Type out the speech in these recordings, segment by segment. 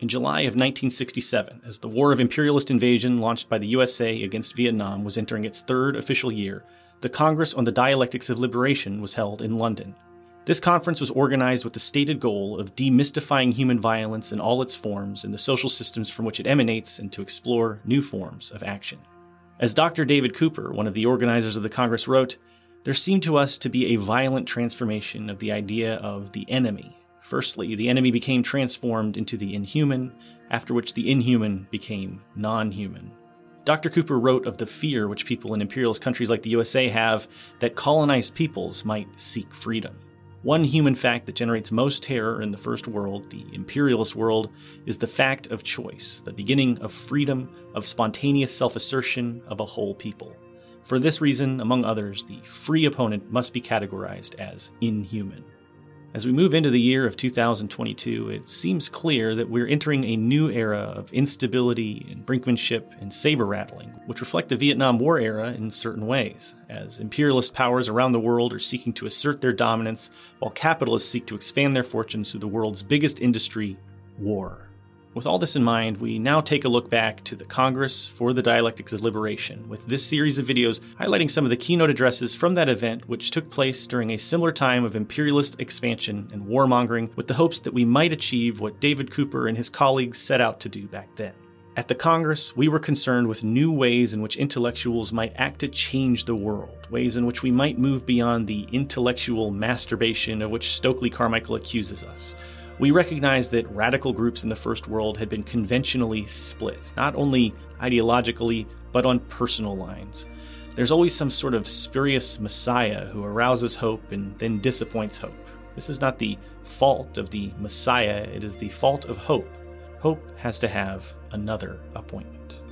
in July of 1967, as the war of imperialist invasion launched by the USA against Vietnam was entering its third official year, the Congress on the Dialectics of Liberation was held in London. This conference was organized with the stated goal of demystifying human violence in all its forms and the social systems from which it emanates, and to explore new forms of action. As Dr. David Cooper, one of the organizers of the Congress, wrote, "There seemed to us to be a violent transformation of the idea of the enemy. Firstly, the enemy became transformed into the inhuman, after which the inhuman became non-human." Dr. Cooper wrote of the fear which people in imperialist countries like the USA have that colonized peoples might seek freedom. One human fact that generates most terror in the first world, the imperialist world, is the fact of choice, the beginning of freedom, of spontaneous self-assertion of a whole people. For this reason, among others, the free opponent must be categorized as inhuman. As we move into the year of 2022, it seems clear that we're entering a new era of instability and brinkmanship and saber-rattling, which reflect the Vietnam War era in certain ways, as imperialist powers around the world are seeking to assert their dominance, while capitalists seek to expand their fortunes through the world's biggest industry, war. With all this in mind, we now take a look back to the Congress for the Dialectics of Liberation, with this series of videos highlighting some of the keynote addresses from that event, which took place during a similar time of imperialist expansion and warmongering, with the hopes that we might achieve what David Cooper and his colleagues set out to do back then. At the Congress, we were concerned with new ways in which intellectuals might act to change the world, ways in which we might move beyond the intellectual masturbation of which Stokely Carmichael accuses us. We recognized that radical groups in the First World had been conventionally split, not only ideologically, but on personal lines. There's always some sort of spurious messiah who arouses hope and then disappoints hope. This is not the fault of the messiah, it is the fault of hope. Hope has to have another appointment.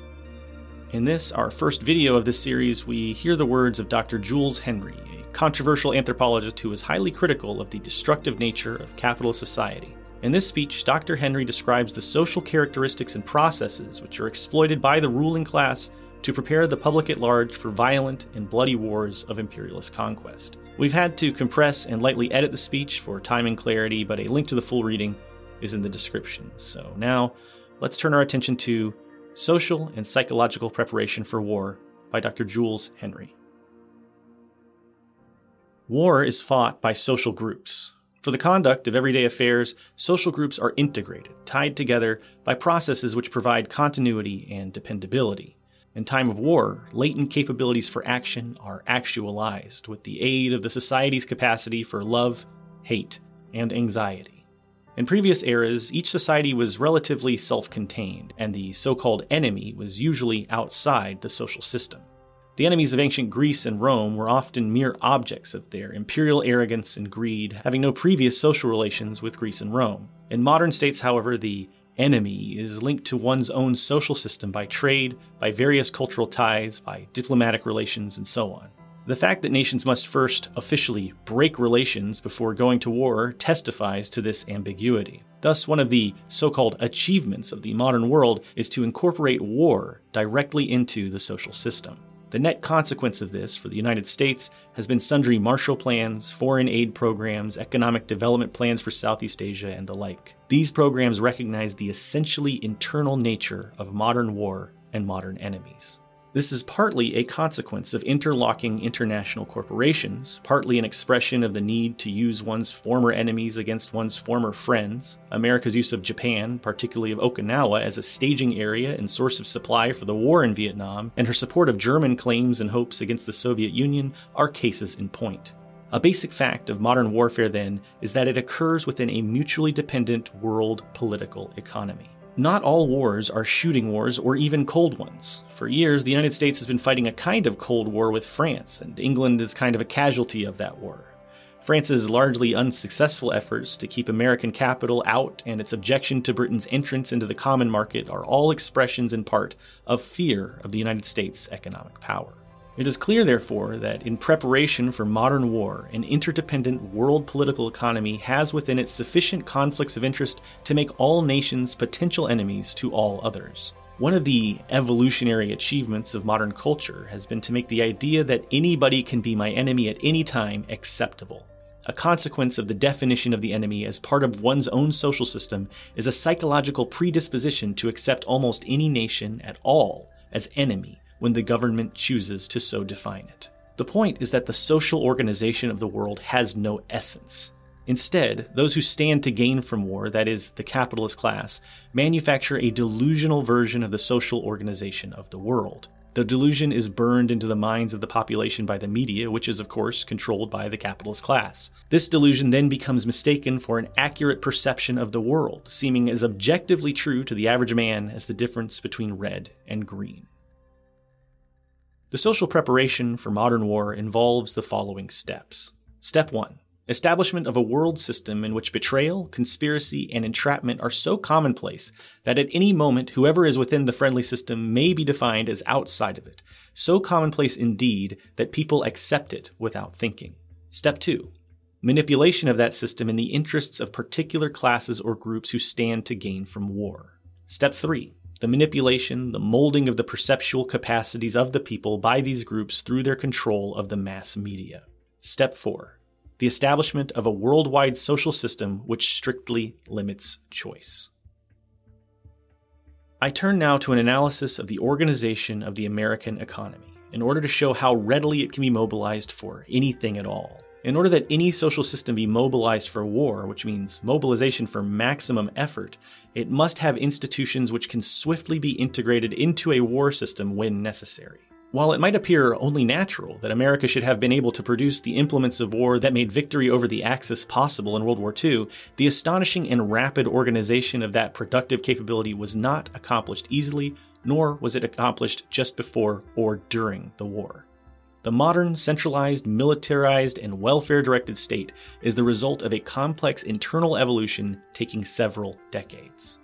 In this, our first video of this series, we hear the words of Dr. Jules Henry, a controversial anthropologist who is highly critical of the destructive nature of capitalist society. In this speech, Dr. Henry describes the social characteristics and processes which are exploited by the ruling class to prepare the public at large for violent and bloody wars of imperialist conquest. We've had to compress and lightly edit the speech for time and clarity, but a link to the full reading is in the description. So now, let's turn our attention to Social and Psychological Preparation for War by Dr. Jules Henry. War is fought by social groups. For the conduct of everyday affairs, social groups are integrated, tied together by processes which provide continuity and dependability. In time of war, latent capabilities for action are actualized with the aid of the society's capacity for love, hate, and anxiety. In previous eras, each society was relatively self-contained, and the so-called enemy was usually outside the social system. The enemies of ancient Greece and Rome were often mere objects of their imperial arrogance and greed, having no previous social relations with Greece and Rome. In modern states, however, the enemy is linked to one's own social system by trade, by various cultural ties, by diplomatic relations, and so on. The fact that nations must first officially break relations before going to war testifies to this ambiguity. Thus, one of the so-called achievements of the modern world is to incorporate war directly into the social system. The net consequence of this for the United States has been sundry Marshall Plans, foreign aid programs, economic development plans for Southeast Asia, and the like. These programs recognize the essentially internal nature of modern war and modern enemies. This is partly a consequence of interlocking international corporations, partly an expression of the need to use one's former enemies against one's former friends, America's use of Japan, particularly of Okinawa, as a staging area and source of supply for the war in Vietnam, and her support of German claims and hopes against the Soviet Union are cases in point. A basic fact of modern warfare, then, is that it occurs within a mutually dependent world political economy. Not all wars are shooting wars or even cold ones. For years, the United States has been fighting a kind of Cold War with France, and England is kind of a casualty of that war. France's largely unsuccessful efforts to keep American capital out and its objection to Britain's entrance into the common market are all expressions in part of fear of the United States' economic power. It is clear, therefore, that in preparation for modern war, an interdependent world political economy has within it sufficient conflicts of interest to make all nations potential enemies to all others. One of the evolutionary achievements of modern culture has been to make the idea that anybody can be my enemy at any time acceptable. a consequence of the definition of the enemy as part of one's own social system is a psychological predisposition to accept almost any nation at all as enemy when the government chooses to so define it. The point is that the social organization of the world has no essence. Instead, those who stand to gain from war, that is, the capitalist class, manufacture a delusional version of the social organization of the world. The delusion is burned into the minds of the population by the media, which is, of course, controlled by the capitalist class. This delusion then becomes mistaken for an accurate perception of the world, seeming as objectively true to the average man as the difference between red and green. The social preparation for modern war involves the following steps. Step 1. Establishment of a world system in which betrayal, conspiracy, and entrapment are so commonplace that at any moment whoever is within the friendly system may be defined as outside of it, so commonplace indeed that people accept it without thinking. Step 2. Manipulation of that system in the interests of particular classes or groups who stand to gain from war. Step 3. The manipulation, the molding of the perceptual capacities of the people by these groups through their control of the mass media. Step 4. The establishment of a worldwide social system which strictly limits choice. I turn now to an analysis of the organization of the American economy, in order to show how readily it can be mobilized for anything at all. In order that any social system be mobilized for war, which means mobilization for maximum effort, it must have institutions which can swiftly be integrated into a war system when necessary. While it might appear only natural that America should have been able to produce the implements of war that made victory over the Axis possible in World War II, the astonishing and rapid organization of that productive capability was not accomplished easily, nor was it accomplished just before or during the war. The modern, centralized, militarized, and welfare-directed state is the result of a complex internal evolution taking several decades.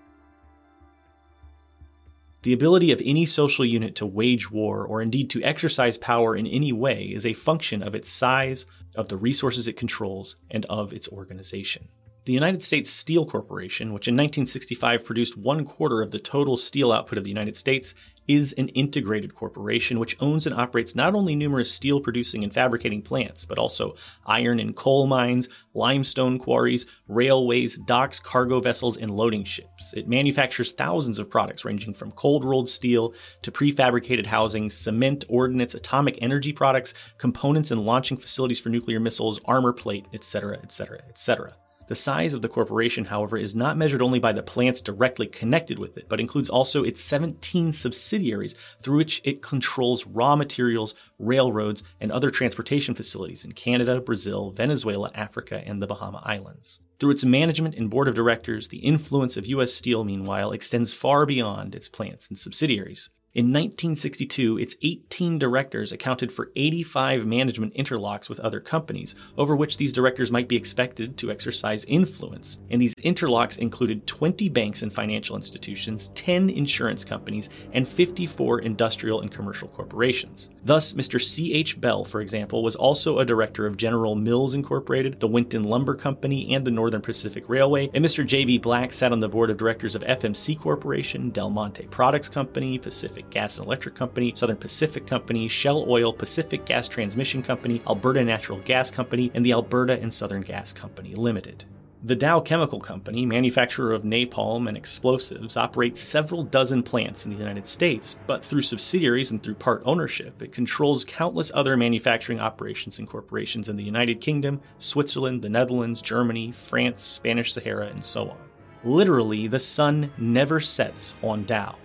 The ability of any social unit to wage war, or indeed to exercise power in any way, is a function of its size, of the resources it controls, and of its organization. The United States Steel Corporation, which in 1965 produced 1/4 of the total steel output of the United States, is an integrated corporation which owns and operates not only numerous steel producing and fabricating plants, but also iron and coal mines, limestone quarries, railways, docks, cargo vessels, and loading ships. It manufactures thousands of products ranging from cold rolled steel to prefabricated housing, cement, ordnance, atomic energy products, components and launching facilities for nuclear missiles, armor plate, etc., etc., etc. The size of the corporation, however, is not measured only by the plants directly connected with it, but includes also its 17 subsidiaries through which it controls raw materials, railroads, and other transportation facilities in Canada, Brazil, Venezuela, Africa, and the Bahama Islands. Through its management and board of directors, the influence of U.S. Steel, meanwhile, extends far beyond its plants and subsidiaries. In 1962, its 18 directors accounted for 85 management interlocks with other companies, over which these directors might be expected to exercise influence. And these interlocks included 20 banks and financial institutions, 10 insurance companies, and 54 industrial and commercial corporations. Thus, Mr. C.H. Bell, for example, was also a director of General Mills Incorporated, the Winton Lumber Company, and the Northern Pacific Railway, and Mr. J.B. Black sat on the board of directors of FMC Corporation, Del Monte Products Company, Pacific Gas and Electric Company, Southern Pacific Company, Shell Oil, Pacific Gas Transmission Company, Alberta Natural Gas Company, and the Alberta and Southern Gas Company Limited. The Dow Chemical Company, manufacturer of napalm and explosives, operates several dozen plants in the United States, but through subsidiaries and through part ownership, it controls countless other manufacturing operations and corporations in the United Kingdom, Switzerland, the Netherlands, Germany, France, Spanish Sahara, and so on. Literally, the sun never sets on Dow.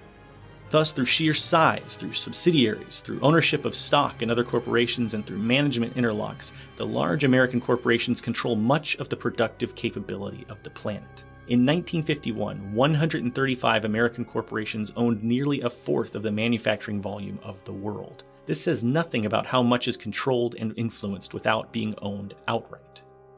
Thus, through sheer size, through subsidiaries, through ownership of stock in other corporations, and through management interlocks, the large American corporations control much of the productive capability of the planet. In 1951, 135 American corporations owned nearly a fourth of the manufacturing volume of the world. This says nothing about how much is controlled and influenced without being owned outright.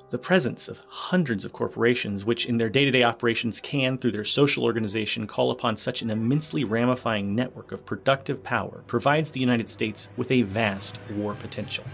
The presence of hundreds of corporations which in their day-to-day operations can, through their social organization, call upon such an immensely ramifying network of productive power provides the United States with a vast war potential.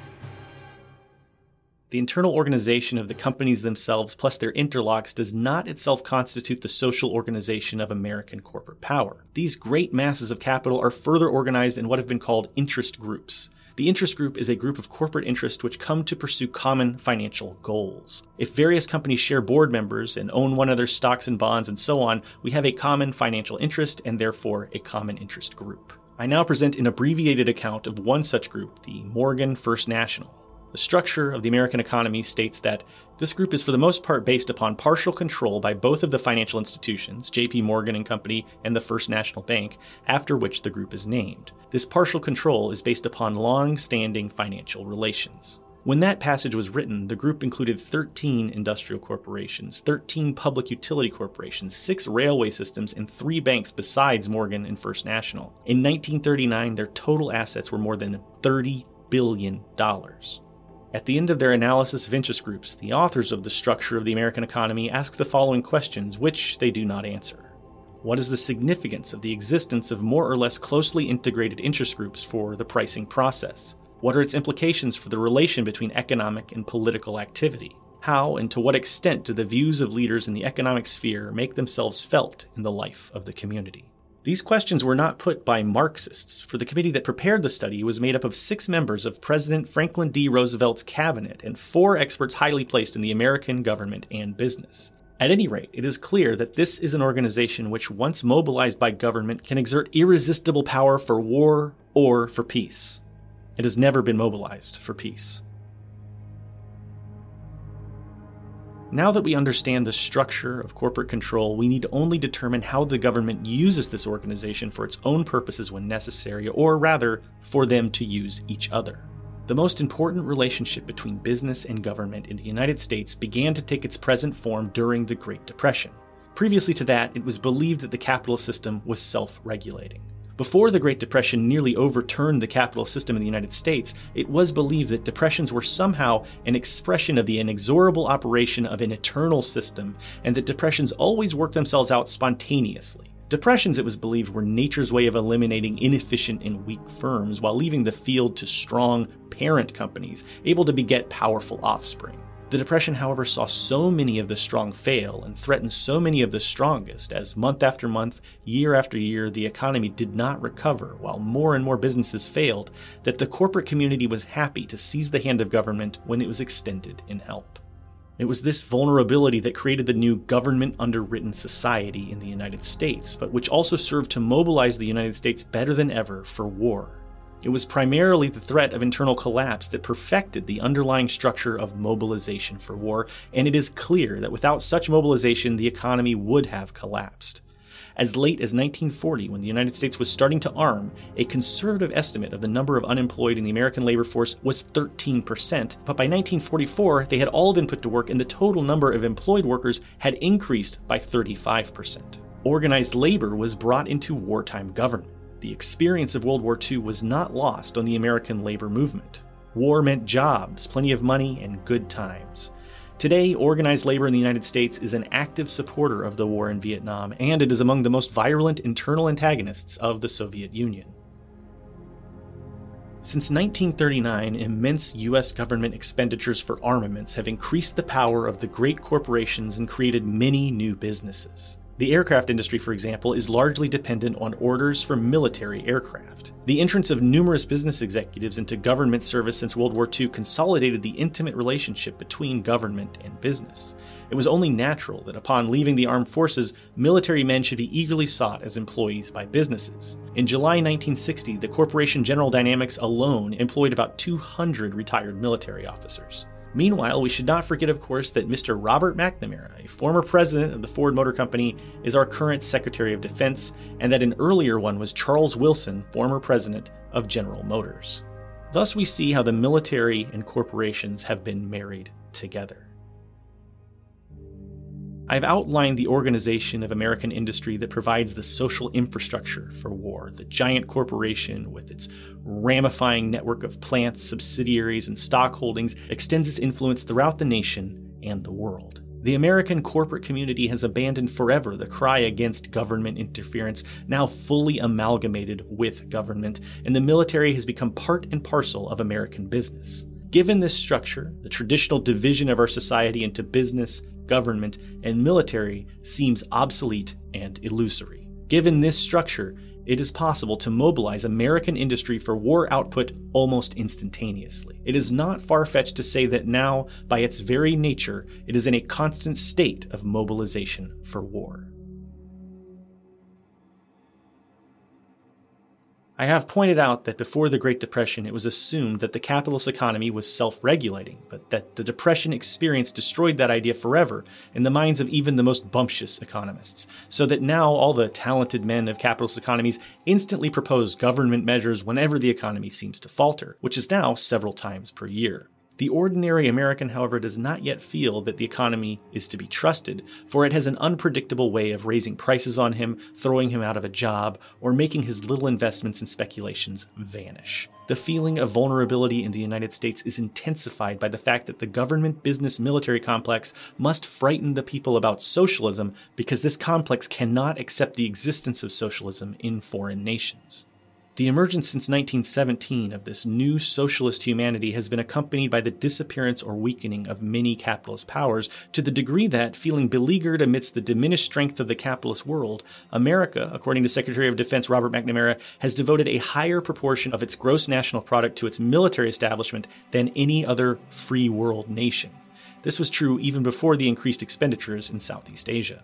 The internal organization of the companies themselves plus their interlocks does not itself constitute the social organization of American corporate power. These great masses of capital are further organized in what have been called interest groups. The interest group is a group of corporate interests which come to pursue common financial goals. If various companies share board members and own one another's stocks and bonds and so on, we have a common financial interest and therefore a common interest group. I now present an abbreviated account of one such group, the Morgan First National. The structure of the American economy states that this group is for the most part based upon partial control by both of the financial institutions, J.P. Morgan and Company and the First National Bank, after which the group is named. This partial control is based upon long-standing financial relations. When that passage was written, the group included 13 industrial corporations, 13 public utility corporations, 6 railway systems, and 3 banks besides Morgan and First National. In 1939, their total assets were more than $30 billion. At the end of their analysis of interest groups, the authors of The Structure of the American Economy ask the following questions, which they do not answer. What is the significance of the existence of more or less closely integrated interest groups for the pricing process? What are its implications for the relation between economic and political activity? How and to what extent do the views of leaders in the economic sphere make themselves felt in the life of the community? These questions were not put by Marxists, for the committee that prepared the study was made up of 6 members of President Franklin D. Roosevelt's cabinet and 4 experts highly placed in the American government and business. At any rate, it is clear that this is an organization which, once mobilized by government, can exert irresistible power for war or for peace. It has never been mobilized for peace. Now that we understand the structure of corporate control, we need only determine how the government uses this organization for its own purposes when necessary, or rather, for them to use each other. The most important relationship between business and government in the United States began to take its present form during the Great Depression. Previously to that, it was believed that the capitalist system was self-regulating. Before the Great Depression nearly overturned the capital system in the United States, it was believed that depressions were somehow an expression of the inexorable operation of an eternal system, and that depressions always worked themselves out spontaneously. Depressions, it was believed, were nature's way of eliminating inefficient and weak firms while leaving the field to strong parent companies, able to beget powerful offspring. The Depression, however, saw so many of the strong fail and threatened so many of the strongest as month after month, year after year, the economy did not recover while more and more businesses failed that the corporate community was happy to seize the hand of government when it was extended in help. It was this vulnerability that created the new government-underwritten society in the United States, but which also served to mobilize the United States better than ever for war. It was primarily the threat of internal collapse that perfected the underlying structure of mobilization for war, and it is clear that without such mobilization, the economy would have collapsed. As late as 1940, when the United States was starting to arm, a conservative estimate of the number of unemployed in the American labor force was 13%, but by 1944, they had all been put to work and the total number of employed workers had increased by 35%. Organized labor was brought into wartime government. The experience of World War II was not lost on the American labor movement. War meant jobs, plenty of money, and good times. Today, organized labor in the United States is an active supporter of the war in Vietnam, and it is among the most virulent internal antagonists of the Soviet Union. Since 1939, immense U.S. government expenditures for armaments have increased the power of the great corporations and created many new businesses. The aircraft industry, for example, is largely dependent on orders for military aircraft. The entrance of numerous business executives into government service since World War II consolidated the intimate relationship between government and business. It was only natural that upon leaving the armed forces, military men should be eagerly sought as employees by businesses. In July 1960, the corporation General Dynamics alone employed about 200 retired military officers. Meanwhile, we should not forget, of course, that Mr. Robert McNamara, a former president of the Ford Motor Company, is our current Secretary of Defense, and that an earlier one was Charles Wilson, former president of General Motors. Thus, we see how the military and corporations have been married together. I've outlined the organization of American industry that provides the social infrastructure for war, the giant corporation with its ramifying network of plants, subsidiaries, and stock holdings extends its influence throughout the nation and the world. The American corporate community has abandoned forever the cry against government interference, now fully amalgamated with government, and the military has become part and parcel of American business. Given this structure, the traditional division of our society into business, government, and military seems obsolete and illusory. Given this structure, it is possible to mobilize American industry for war output almost instantaneously. It is not far-fetched to say that now, by its very nature, it is in a constant state of mobilization for war. I have pointed out that before the Great Depression, it was assumed that the capitalist economy was self-regulating, but that the Depression experience destroyed that idea forever in the minds of even the most bumptious economists, so that now all the talented men of capitalist economies instantly propose government measures whenever the economy seems to falter, which is now several times per year. The ordinary American, however, does not yet feel that the economy is to be trusted, for it has an unpredictable way of raising prices on him, throwing him out of a job, or making his little investments and speculations vanish. The feeling of vulnerability in the United States is intensified by the fact that the government business military complex must frighten the people about socialism because this complex cannot accept the existence of socialism in foreign nations. The emergence since 1917 of this new socialist humanity has been accompanied by the disappearance or weakening of many capitalist powers, to the degree that, feeling beleaguered amidst the diminished strength of the capitalist world, America, according to Secretary of Defense Robert McNamara, has devoted a higher proportion of its gross national product to its military establishment than any other free world nation. This was true even before the increased expenditures in Southeast Asia.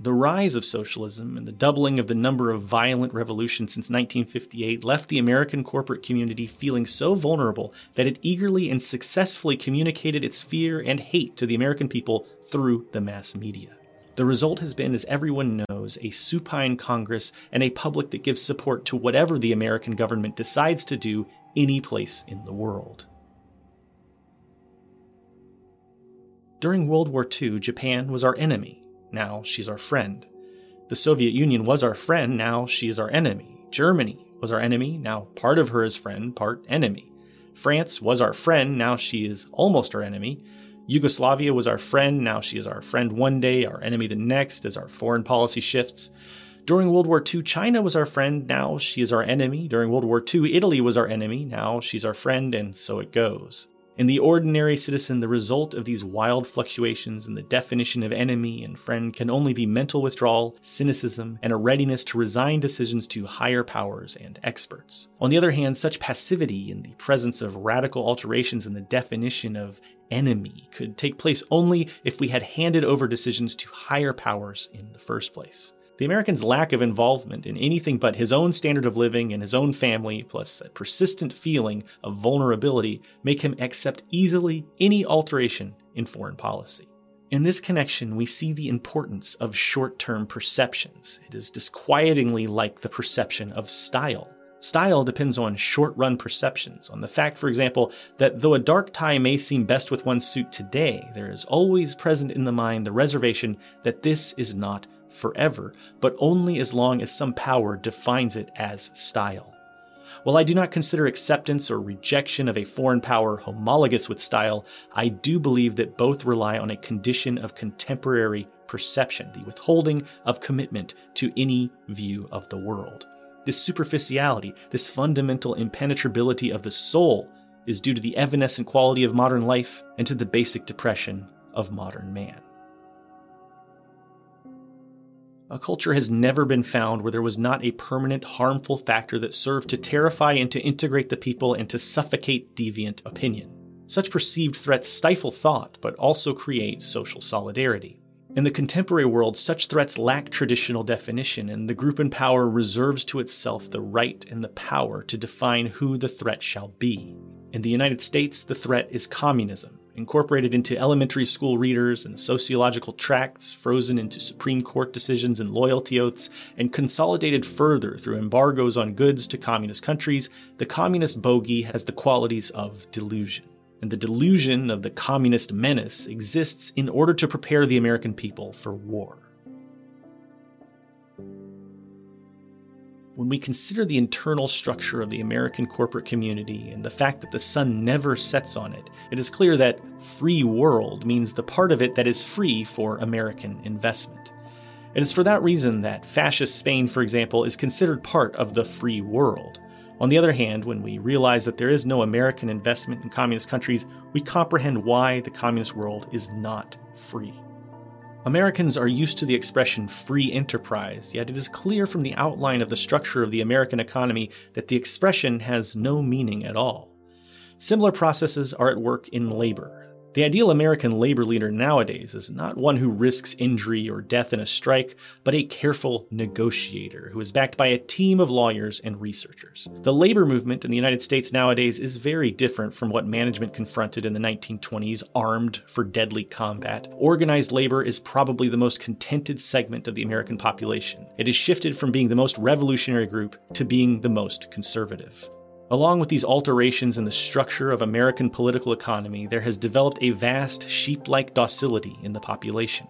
The rise of socialism and the doubling of the number of violent revolutions since 1958 left the American corporate community feeling so vulnerable that it eagerly and successfully communicated its fear and hate to the American people through the mass media. The result has been, as everyone knows, a supine Congress and a public that gives support to whatever the American government decides to do any place in the world. During World War II, Japan was our enemy. Now she's our friend. The Soviet Union was our friend, now she is our enemy. Germany was our enemy, now part of her is friend, part enemy. France was our friend, now she is almost our enemy. Yugoslavia was our friend, now she is our friend one day, our enemy the next, as our foreign policy shifts. During World War II, China was our friend, now she is our enemy. During World War II, Italy was our enemy, now she's our friend, and so it goes. In the ordinary citizen, the result of these wild fluctuations in the definition of enemy and friend can only be mental withdrawal, cynicism, and a readiness to resign decisions to higher powers and experts. On the other hand, such passivity in the presence of radical alterations in the definition of enemy could take place only if we had handed over decisions to higher powers in the first place. The American's lack of involvement in anything but his own standard of living and his own family, plus a persistent feeling of vulnerability, make him accept easily any alteration in foreign policy. In this connection, we see the importance of short-term perceptions. It is disquietingly like the perception of style. Style depends on short-run perceptions, on the fact, for example, that though a dark tie may seem best with one's suit today, there is always present in the mind the reservation that this is not forever, but only as long as some power defines it as style. While I do not consider acceptance or rejection of a foreign power homologous with style, I do believe that both rely on a condition of contemporary perception, the withholding of commitment to any view of the world. This superficiality, this fundamental impenetrability of the soul, is due to the evanescent quality of modern life and to the basic depression of modern man. A culture has never been found where there was not a permanent, harmful factor that served to terrify and to integrate the people and to suffocate deviant opinion. Such perceived threats stifle thought, but also create social solidarity. In the contemporary world, such threats lack traditional definition, and the group in power reserves to itself the right and the power to define who the threat shall be. In the United States, the threat is communism, incorporated into elementary school readers and sociological tracts, frozen into Supreme Court decisions and loyalty oaths, and consolidated further through embargoes on goods to communist countries. The communist bogey has the qualities of delusion, and the delusion of the communist menace exists in order to prepare the American people for war. When we consider the internal structure of the American corporate community and the fact that the sun never sets on it, it is clear that free world means the part of it that is free for American investment. It is for that reason that fascist Spain, for example, is considered part of the free world. On the other hand, when we realize that there is no American investment in communist countries, we comprehend why the communist world is not free. Americans are used to the expression free enterprise, yet it is clear from the outline of the structure of the American economy that the expression has no meaning at all. Similar processes are at work in labor. The ideal American labor leader nowadays is not one who risks injury or death in a strike, but a careful negotiator who is backed by a team of lawyers and researchers. The labor movement in the United States nowadays is very different from what management confronted in the 1920s, armed for deadly combat. Organized labor is probably the most contented segment of the American population. It has shifted from being the most revolutionary group to being the most conservative. Along with these alterations in the structure of American political economy, there has developed a vast sheep-like docility in the population.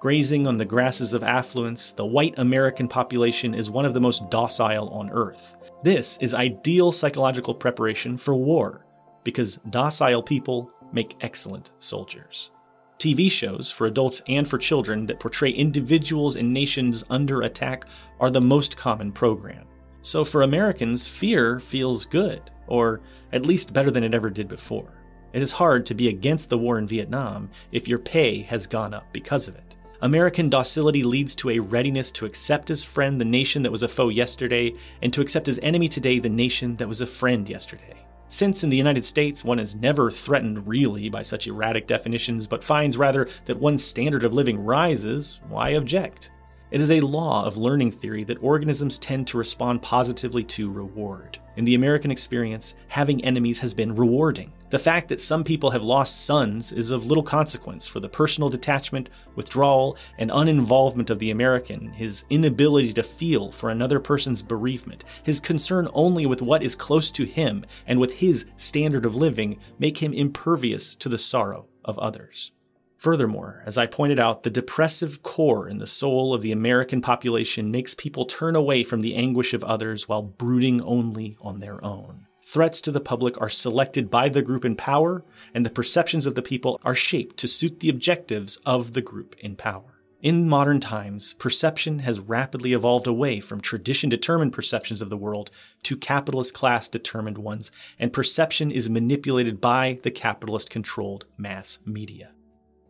Grazing on the grasses of affluence, the white American population is one of the most docile on earth. This is ideal psychological preparation for war, because docile people make excellent soldiers. TV shows, for adults and for children, that portray individuals and nations under attack are the most common program. So for Americans, fear feels good, or at least better than it ever did before. It is hard to be against the war in Vietnam if your pay has gone up because of it. American docility leads to a readiness to accept as friend the nation that was a foe yesterday, and to accept as enemy today the nation that was a friend yesterday. Since in the United States one is never threatened really by such erratic definitions, but finds rather that one's standard of living rises, why object? It is a law of learning theory that organisms tend to respond positively to reward. In the American experience, having enemies has been rewarding. The fact that some people have lost sons is of little consequence, for the personal detachment, withdrawal, and uninvolvement of the American, his inability to feel for another person's bereavement, his concern only with what is close to him and with his standard of living, make him impervious to the sorrow of others. Furthermore, as I pointed out, the depressive core in the soul of the American population makes people turn away from the anguish of others while brooding only on their own. Threats to the public are selected by the group in power, and the perceptions of the people are shaped to suit the objectives of the group in power. In modern times, perception has rapidly evolved away from tradition-determined perceptions of the world to capitalist class-determined ones, and perception is manipulated by the capitalist-controlled mass media.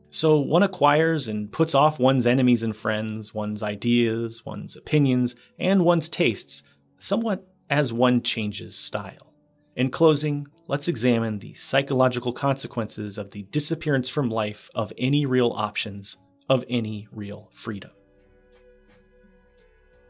So one acquires and puts off one's enemies and friends, one's ideas, one's opinions, and one's tastes, somewhat as one changes style. In closing, let's examine the psychological consequences of the disappearance from life of any real options, of any real freedom.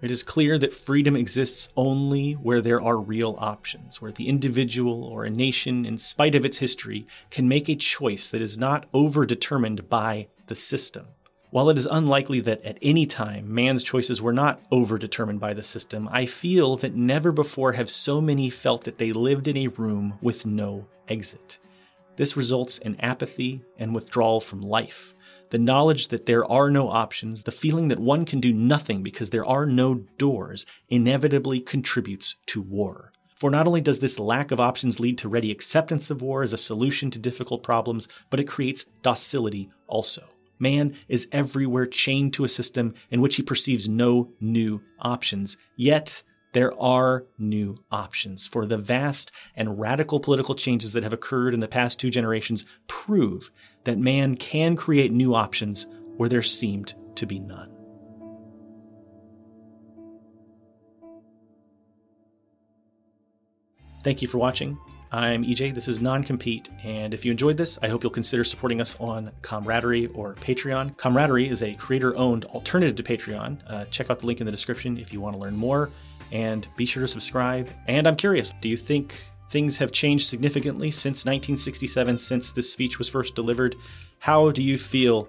It is clear that freedom exists only where there are real options, where the individual or a nation, in spite of its history, can make a choice that is not overdetermined by the system. While it is unlikely that at any time man's choices were not overdetermined by the system, I feel that never before have so many felt that they lived in a room with no exit. This results in apathy and withdrawal from life. The knowledge that there are no options, the feeling that one can do nothing because there are no doors, inevitably contributes to war. For not only does this lack of options lead to ready acceptance of war as a solution to difficult problems, but it creates docility also. Man is everywhere chained to a system in which he perceives no new options. Yet, there are new options, for the vast and radical political changes that have occurred in the past two generations prove that man can create new options where there seemed to be none. Thank you for watching. I'm EJ, this is Non-Compete, and if you enjoyed this, I hope you'll consider supporting us on Comradery or Patreon. Comradery is a creator-owned alternative to Patreon. Check out the link in the description if you want to learn more, and be sure to subscribe. And I'm curious, do you think things have changed significantly since 1967, since this speech was first delivered? How do you feel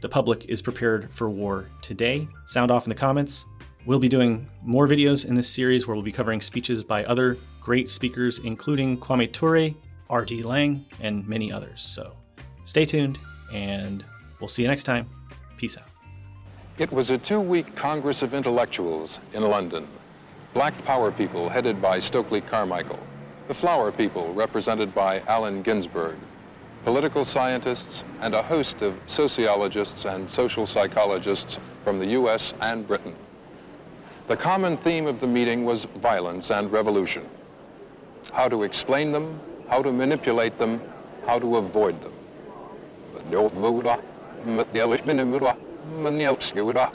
the public is prepared for war today? Sound off in the comments. We'll be doing more videos in this series where we'll be covering speeches by other great speakers, including Kwame Ture, R.D. Lang, and many others. So stay tuned, and we'll see you next time. Peace out. It was a two-week Congress of Intellectuals in London. Black power people headed by Stokely Carmichael. The flower people represented by Allen Ginsberg. Political scientists and a host of sociologists and social psychologists from the U.S. and Britain. The common theme of the meeting was violence and revolution. How to explain them, how to manipulate them, how to avoid them. men mjölksura.